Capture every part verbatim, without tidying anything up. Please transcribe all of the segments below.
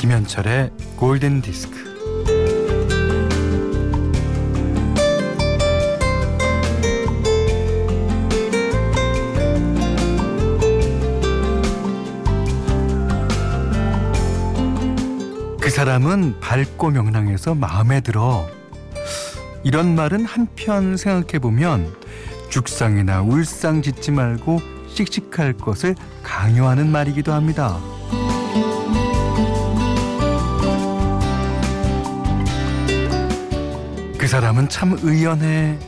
김현철의 골든디스크. 그 사람은 밝고 명랑해서 마음에 들어. 이런 말은 한편 생각해보면 죽상이나 울상 짓지 말고 씩씩할 것을 강요하는 말이기도 합니다. 그 사람은 참 의연해.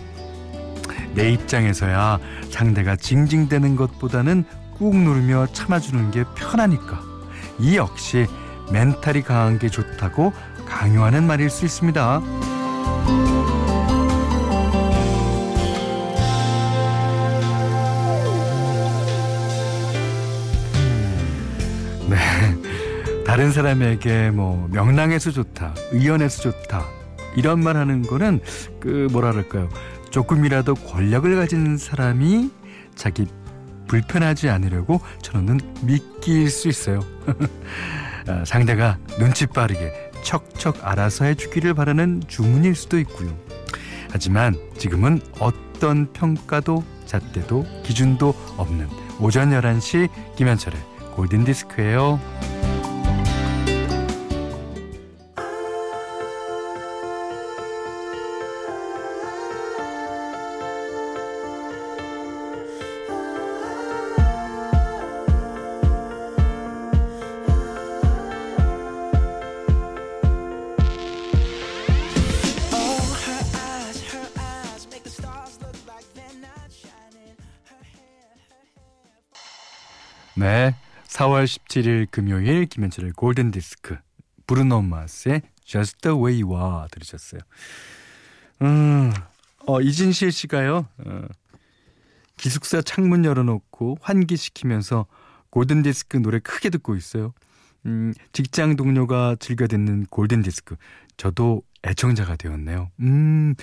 내 입장에서야 상대가 징징대는 것보다는 꾹 누르며 참아주는 게 편하니까 이 역시 멘탈이 강한 게 좋다고 강요하는 말일 수 있습니다. 네, 다른 사람에게 뭐 명랑해서 좋다, 의연해서 좋다 이런 말 하는 거는 그 뭐랄까요, 조금이라도 권력을 가진 사람이 자기 불편하지 않으려고 저는 미끼일 수 있어요. 상대가 눈치 빠르게 척척 알아서 해주기를 바라는 주문일 수도 있고요. 하지만 지금은 어떤 평가도 잣대도 기준도 없는 오전 열한 시 김현철의 골든디스크예요. 네, 사월 십칠일 금요일 김현철의 골든디스크, 브루노 마스의 Just the Way와 들으셨어요. 음, 어, 이진실 씨가요, 어, 기숙사 창문 열어놓고 환기시키면서 골든디스크 노래 크게 듣고 있어요. 음, 직장 동료가 즐겨 듣는 골든디스크, 저도 애청자가 되었네요. 음,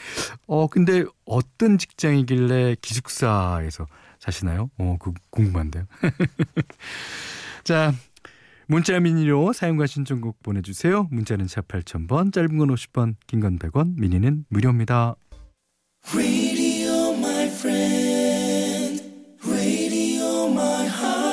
어, 근데 어떤 직장이길래 기숙사에서 사시나요? 어, 그 궁금한데요. 자, 문자 미니로 사용과 신청곡 보내주세요. 문자는 샵 팔천 번, 짧은 건 오십 번, 긴 건 백 원, 미니는 무료입니다. Radio my friend, radio my heart.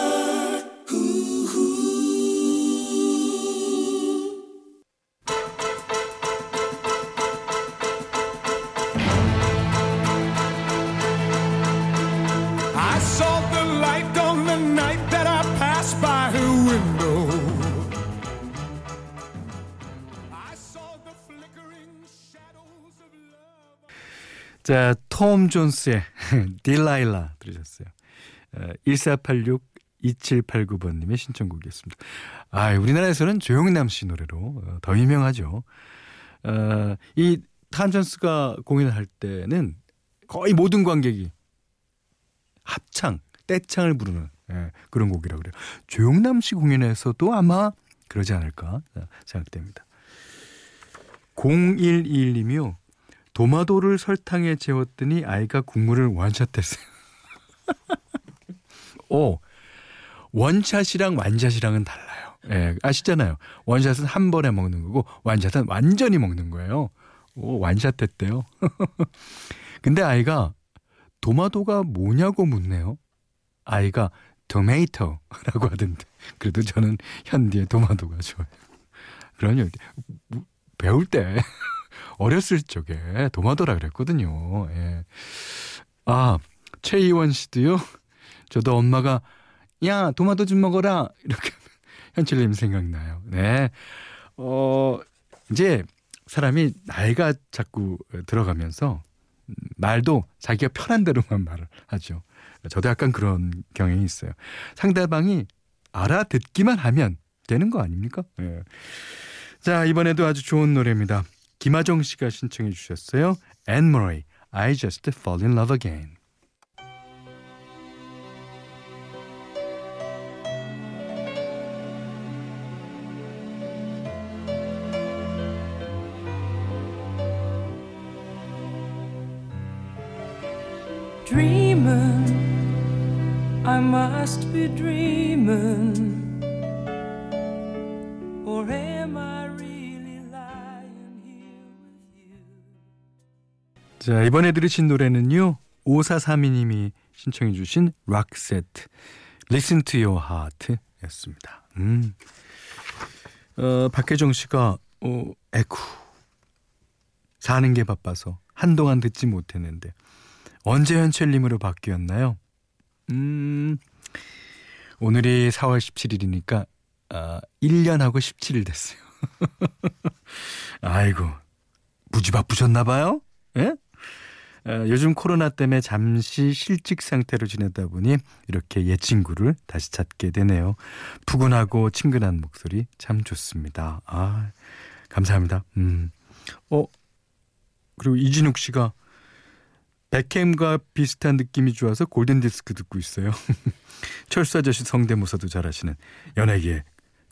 자, 톰 존스의 딜라일라 들으셨어요. 일사팔육 이칠팔구 번님의 신청곡이었습니다. 아, 우리나라에서는 조용남 씨 노래로 더 유명하죠. 어, 이 톰 존스가 공연을 할 때는 거의 모든 관객이 합창, 떼창을 부르는, 예, 그런 곡이라고 그래요. 조용남 씨 공연에서도 아마 그러지 않을까 생각됩니다. 공일이일님이요. 도마도를 설탕에 재웠더니 아이가 국물을 원샷했어요. 오, 원샷이랑 완샷이랑은 달라요. 예, 아시잖아요. 원샷은 한 번에 먹는 거고 완샷은 완전히 먹는 거예요. 오, 완샷했대요. 근데 아이가 도마도가 뭐냐고 묻네요. 아이가 토마토라고 하던데. 그래도 저는 현디의 도마도가 좋아요. 그러니 배울 때 어렸을 적에 도마도라 그랬거든요. 예. 아, 최희원 씨도요. 저도 엄마가 야 도마도 좀 먹어라 이렇게 현철님 생각나요. 네. 어, 이제 사람이 나이가 자꾸 들어가면서 말도 자기가 편한 대로만 말을 하죠. 저도 약간 그런 경향이 있어요. 상대방이 알아듣기만 하면 되는 거 아닙니까? 예. 자, 이번에도 아주 좋은 노래입니다. 김하정 씨가 신청해 주셨어요. Anne Murray, I Just Fall in Love Again. Dreaming, I must be dreaming forever. 자, 이번에 들으신 노래는요, 오사삼이 님이 신청해 주신 락셋 Listen to your heart 였습니다. 음. 어, 박혜정 씨가 어, 에쿠 사는 게 바빠서 한동안 듣지 못했는데 언제 현철님으로 바뀌었나요? 음, 오늘이 사월 십칠일이니까 아, 일 년하고 십칠일 됐어요. 아이고, 무지 바쁘셨나 봐요? 예? 아, 요즘 코로나 때문에 잠시 실직 상태로 지내다 보니 이렇게 옛 친구를 다시 찾게 되네요. 푸근하고 친근한 목소리 참 좋습니다. 아, 감사합니다. 음. 어, 그리고 이진욱 씨가 백캠과 비슷한 느낌이 좋아서 골든디스크 듣고 있어요. 철수 아저씨 성대모사도 잘하시는 연예계의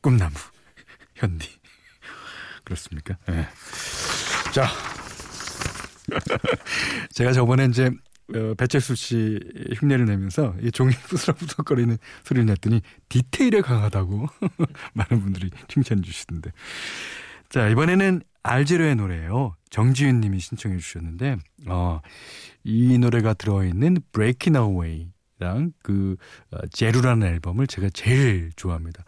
꿈나무 현디. 그렇습니까? 네. 자, 제가 저번에 이제 어, 배철수 씨 흉내를 내면서 이 종이 부스럭부스럭거리는 소리를 냈더니 디테일에 강하다고 많은 분들이 칭찬해 주시던데. 자, 이번에는 알제로의 노래예요. 정지윤 님이 신청해 주셨는데 어, 이 노래가 들어있는 Breaking Away랑 그 어, 제루라는 앨범을 제가 제일 좋아합니다.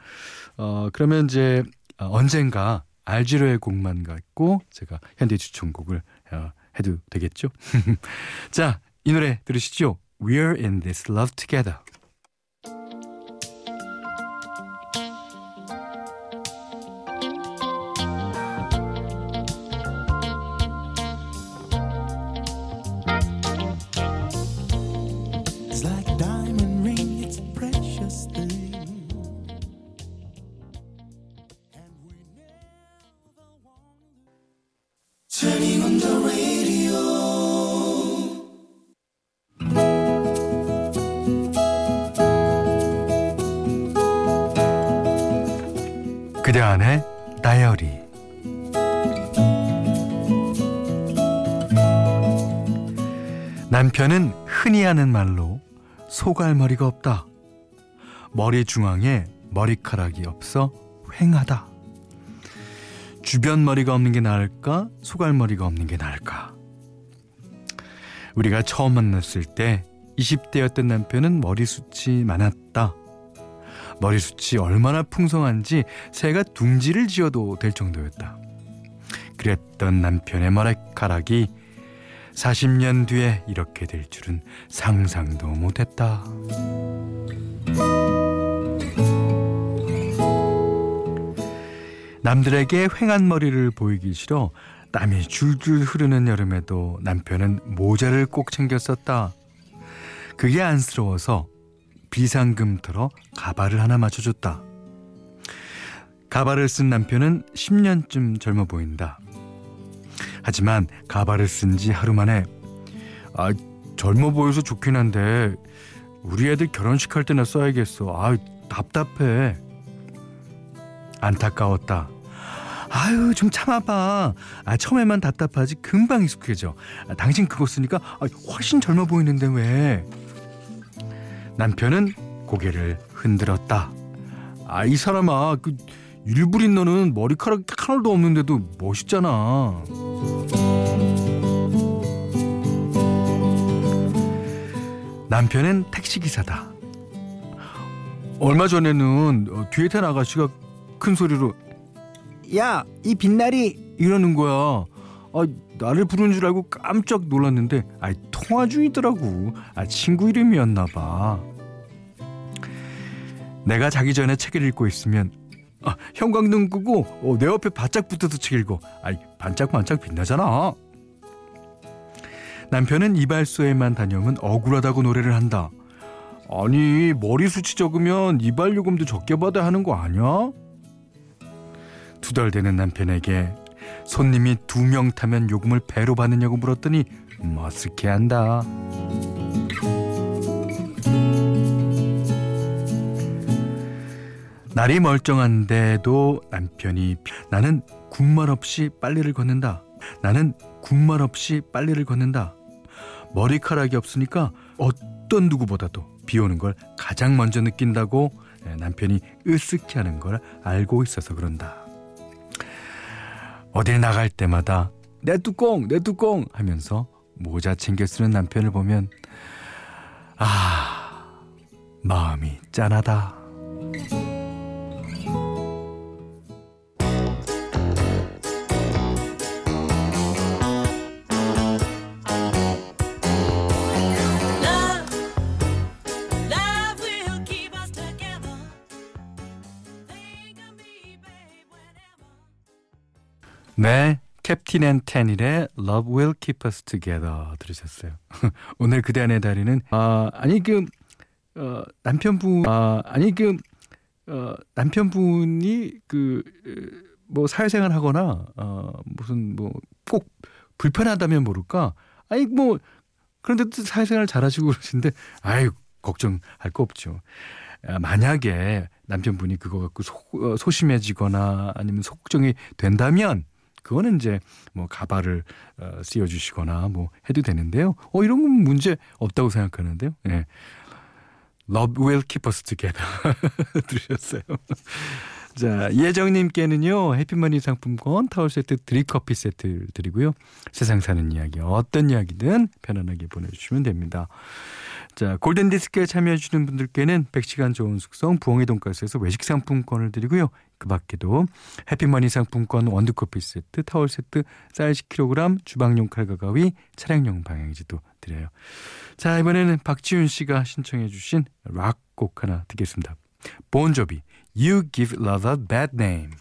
어, 그러면 이제 어, 언젠가 알제로의 곡만 갖고 제가 현대 추천곡을 어, 해도 되겠죠? 자, 이 노래 들으시죠. We're in this love together. It's like a diamond ring, it's a precious thing. And we never want to turning on the rain. 그대 안의 다이어리. 남편은 흔히 하는 말로 소갈머리가 없다, 머리 중앙에 머리카락이 없어 휑하다. 주변 머리가 없는 게 나을까, 소갈머리가 없는 게 나을까? 우리가 처음 만났을 때 이십 대였던 남편은 머리숱이 많았다. 머리숱이 얼마나 풍성한지 새가 둥지를 지어도 될 정도였다. 그랬던 남편의 머리카락이 사십 년 뒤에 이렇게 될 줄은 상상도 못했다. 남들에게 휑한 머리를 보이기 싫어 땀이 줄줄 흐르는 여름에도 남편은 모자를 꼭 챙겨 썼다. 그게 안쓰러워서 비상금 털어 가발을 하나 맞춰줬다. 가발을 쓴 남편은 십 년쯤 젊어 보인다. 하지만 가발을 쓴 지 하루 만에 아, 젊어 보여서 좋긴 한데 우리 애들 결혼식 할 때나 써야겠어. 아, 답답해. 안타까웠다. 아유, 좀 참아봐. 아, 처음에만 답답하지 금방 익숙해져. 아, 당신 그거 쓰니까 아, 훨씬 젊어 보이는데 왜? 남편은 고개를 흔들었다. 아, 이 사람아, 그 율 브린너는 머리카락 하나도 없는데도 멋있잖아. 남편은 택시기사다. 얼마 전에는 뒤에 탄 아가씨가 큰 소리로 야, 이 빛나리! 이러는 거야. 아, 나를 부르는 줄 알고 깜짝 놀랐는데 아, 통화 중이더라고. 아, 친구 이름이었나 봐. 내가 자기 전에 책을 읽고 있으면 아, 형광등 끄고 어, 내 옆에 바짝 붙어서 책 읽어. 아, 반짝반짝 빛나잖아. 남편은 이발소에만 다녀오면 억울하다고 노래를 한다. 아니, 머리숱이 적으면 이발요금도 적게 받아야 하는 거 아니야? 투덜대는 남편에게 손님이 두 명 타면 요금을 배로 받느냐고 물었더니 머쓱해한다. 날이 멀쩡한데도 남편이 나는 군말 없이 빨래를 걷는다. 나는 군말 없이 빨래를 걷는다. 머리카락이 없으니까 어떤 누구보다도 비 오는 걸 가장 먼저 느낀다고 남편이 으쓱해하는 걸 알고 있어서 그런다. 어딜 나갈 때마다 내 뚜껑 내 뚜껑 하면서 모자 챙겨 쓰는 남편을 보면 아, 마음이 짠하다. 네, 캡틴 앤 테닐의 Love Will Keep Us Together 들으셨어요. 오늘 그대 안의 다리는 아, 아니 그 어, 남편분 아, 아니 그 어, 남편분이 그 뭐 사회생활 하거나 어, 무슨 뭐 꼭 불편하다면 모를까? 아니 뭐 그런데도 사회생활 잘하시고 그러신데 아유 걱정할 거 없죠. 만약에 남편분이 그거 갖고 소, 소심해지거나 아니면 속정이 된다면 그거는 이제 뭐 가발을 어, 씌워주시거나 뭐 해도 되는데요. 어 이런 건 문제 없다고 생각하는데요. 네. Love will keep us together 들으셨어요. 자, 예정님께는요 해피머니 상품권 타월 세트 드립 커피 세트 드리고요. 세상 사는 이야기 어떤 이야기든 편안하게 보내주시면 됩니다. 자, 골든디스크에 참여해주시는 분들께는 백 시간 좋은 숙성 부엉이 돈가스에서 외식 상품권을 드리고요. 그 밖에도 해피머니 상품권 원두커피 세트, 타월 세트, 쌀 십 킬로그램, 주방용 칼과 가위, 차량용 방향지도 드려요. 자, 이번에는 박지윤 씨가 신청해 주신 락곡 하나 듣겠습니다. 본조비, You Give Love a Bad Name.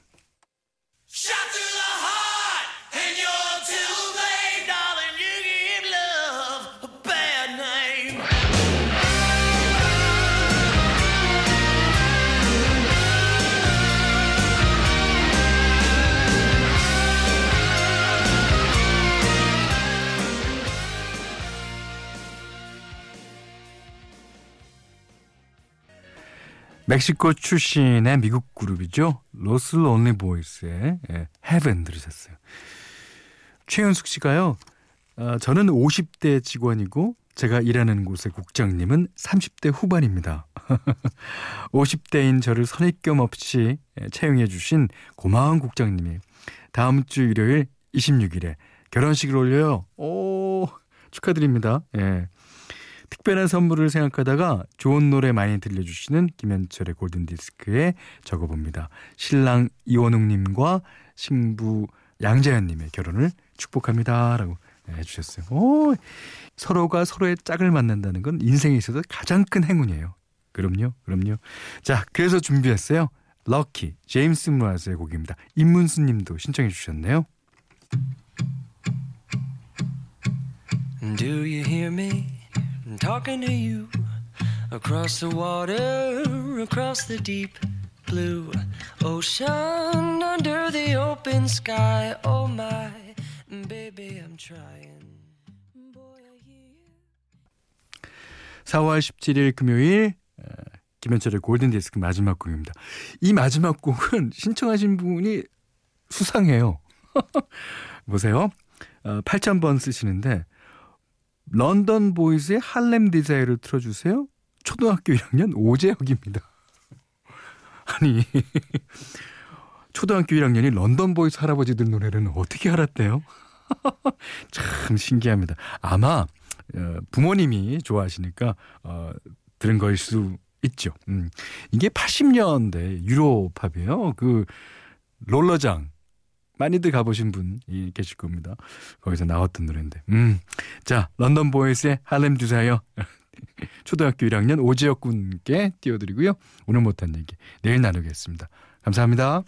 멕시코 출신의 미국 그룹이죠. 로스 론리 보이스의 헤븐 들으셨어요. 최윤숙 씨가요. 어, 저는 오십 대 직원이고 제가 일하는 곳의 국장님은 삼십 대 후반입니다. 오십 대인 저를 선입견 없이 채용해 주신 고마운 국장님이 다음 주 일요일 이십육 일에 결혼식을 올려요. 오, 축하드립니다. 예. 특별한 선물을 생각하다가 좋은 노래 많이 들려주시는 김현철의 골든디스크에 적어봅니다. 신랑 이원웅님과 신부 양재현님의 결혼을 축복합니다. 라고 해주셨어요. 오, 서로가 서로의 짝을 만난다는 건 인생에 있어서 가장 큰 행운이에요. 그럼요. 그럼요. 자, 그래서 준비했어요. 럭키, 제임스 무아즈의 곡입니다. 임문수 님도 신청해 주셨네요. Do you hear me? I'm talking to you across the water, across the deep blue ocean, under the open sky. Oh my, baby, I'm trying. Boy, I hear you. 사월 십칠일 금요일 김현철의 골든디스크 마지막 곡입니다. 이 마지막 곡은 신청하신 분이 수상해요. 보세요. 팔천 번 쓰시는데 런던 보이스의 할렘 디자이를 틀어주세요. 초등학교 일 학년 오재혁입니다. 아니 초등학교 일 학년이 런던 보이스 할아버지들 노래는 어떻게 알았대요? 참 신기합니다. 아마 부모님이 좋아하시니까 어, 들은 거일 수 있죠. 음. 이게 팔십 년대 유로팝이에요. 그 롤러장 많이들 가보신 분이 계실 겁니다. 거기서 나왔던 노래인데. 음. 자, 런던 보이스의 할렘 디자이어. 초등학교 일 학년 오지혁 군께 띄워드리고요. 오늘 못한 얘기 내일 나누겠습니다. 감사합니다.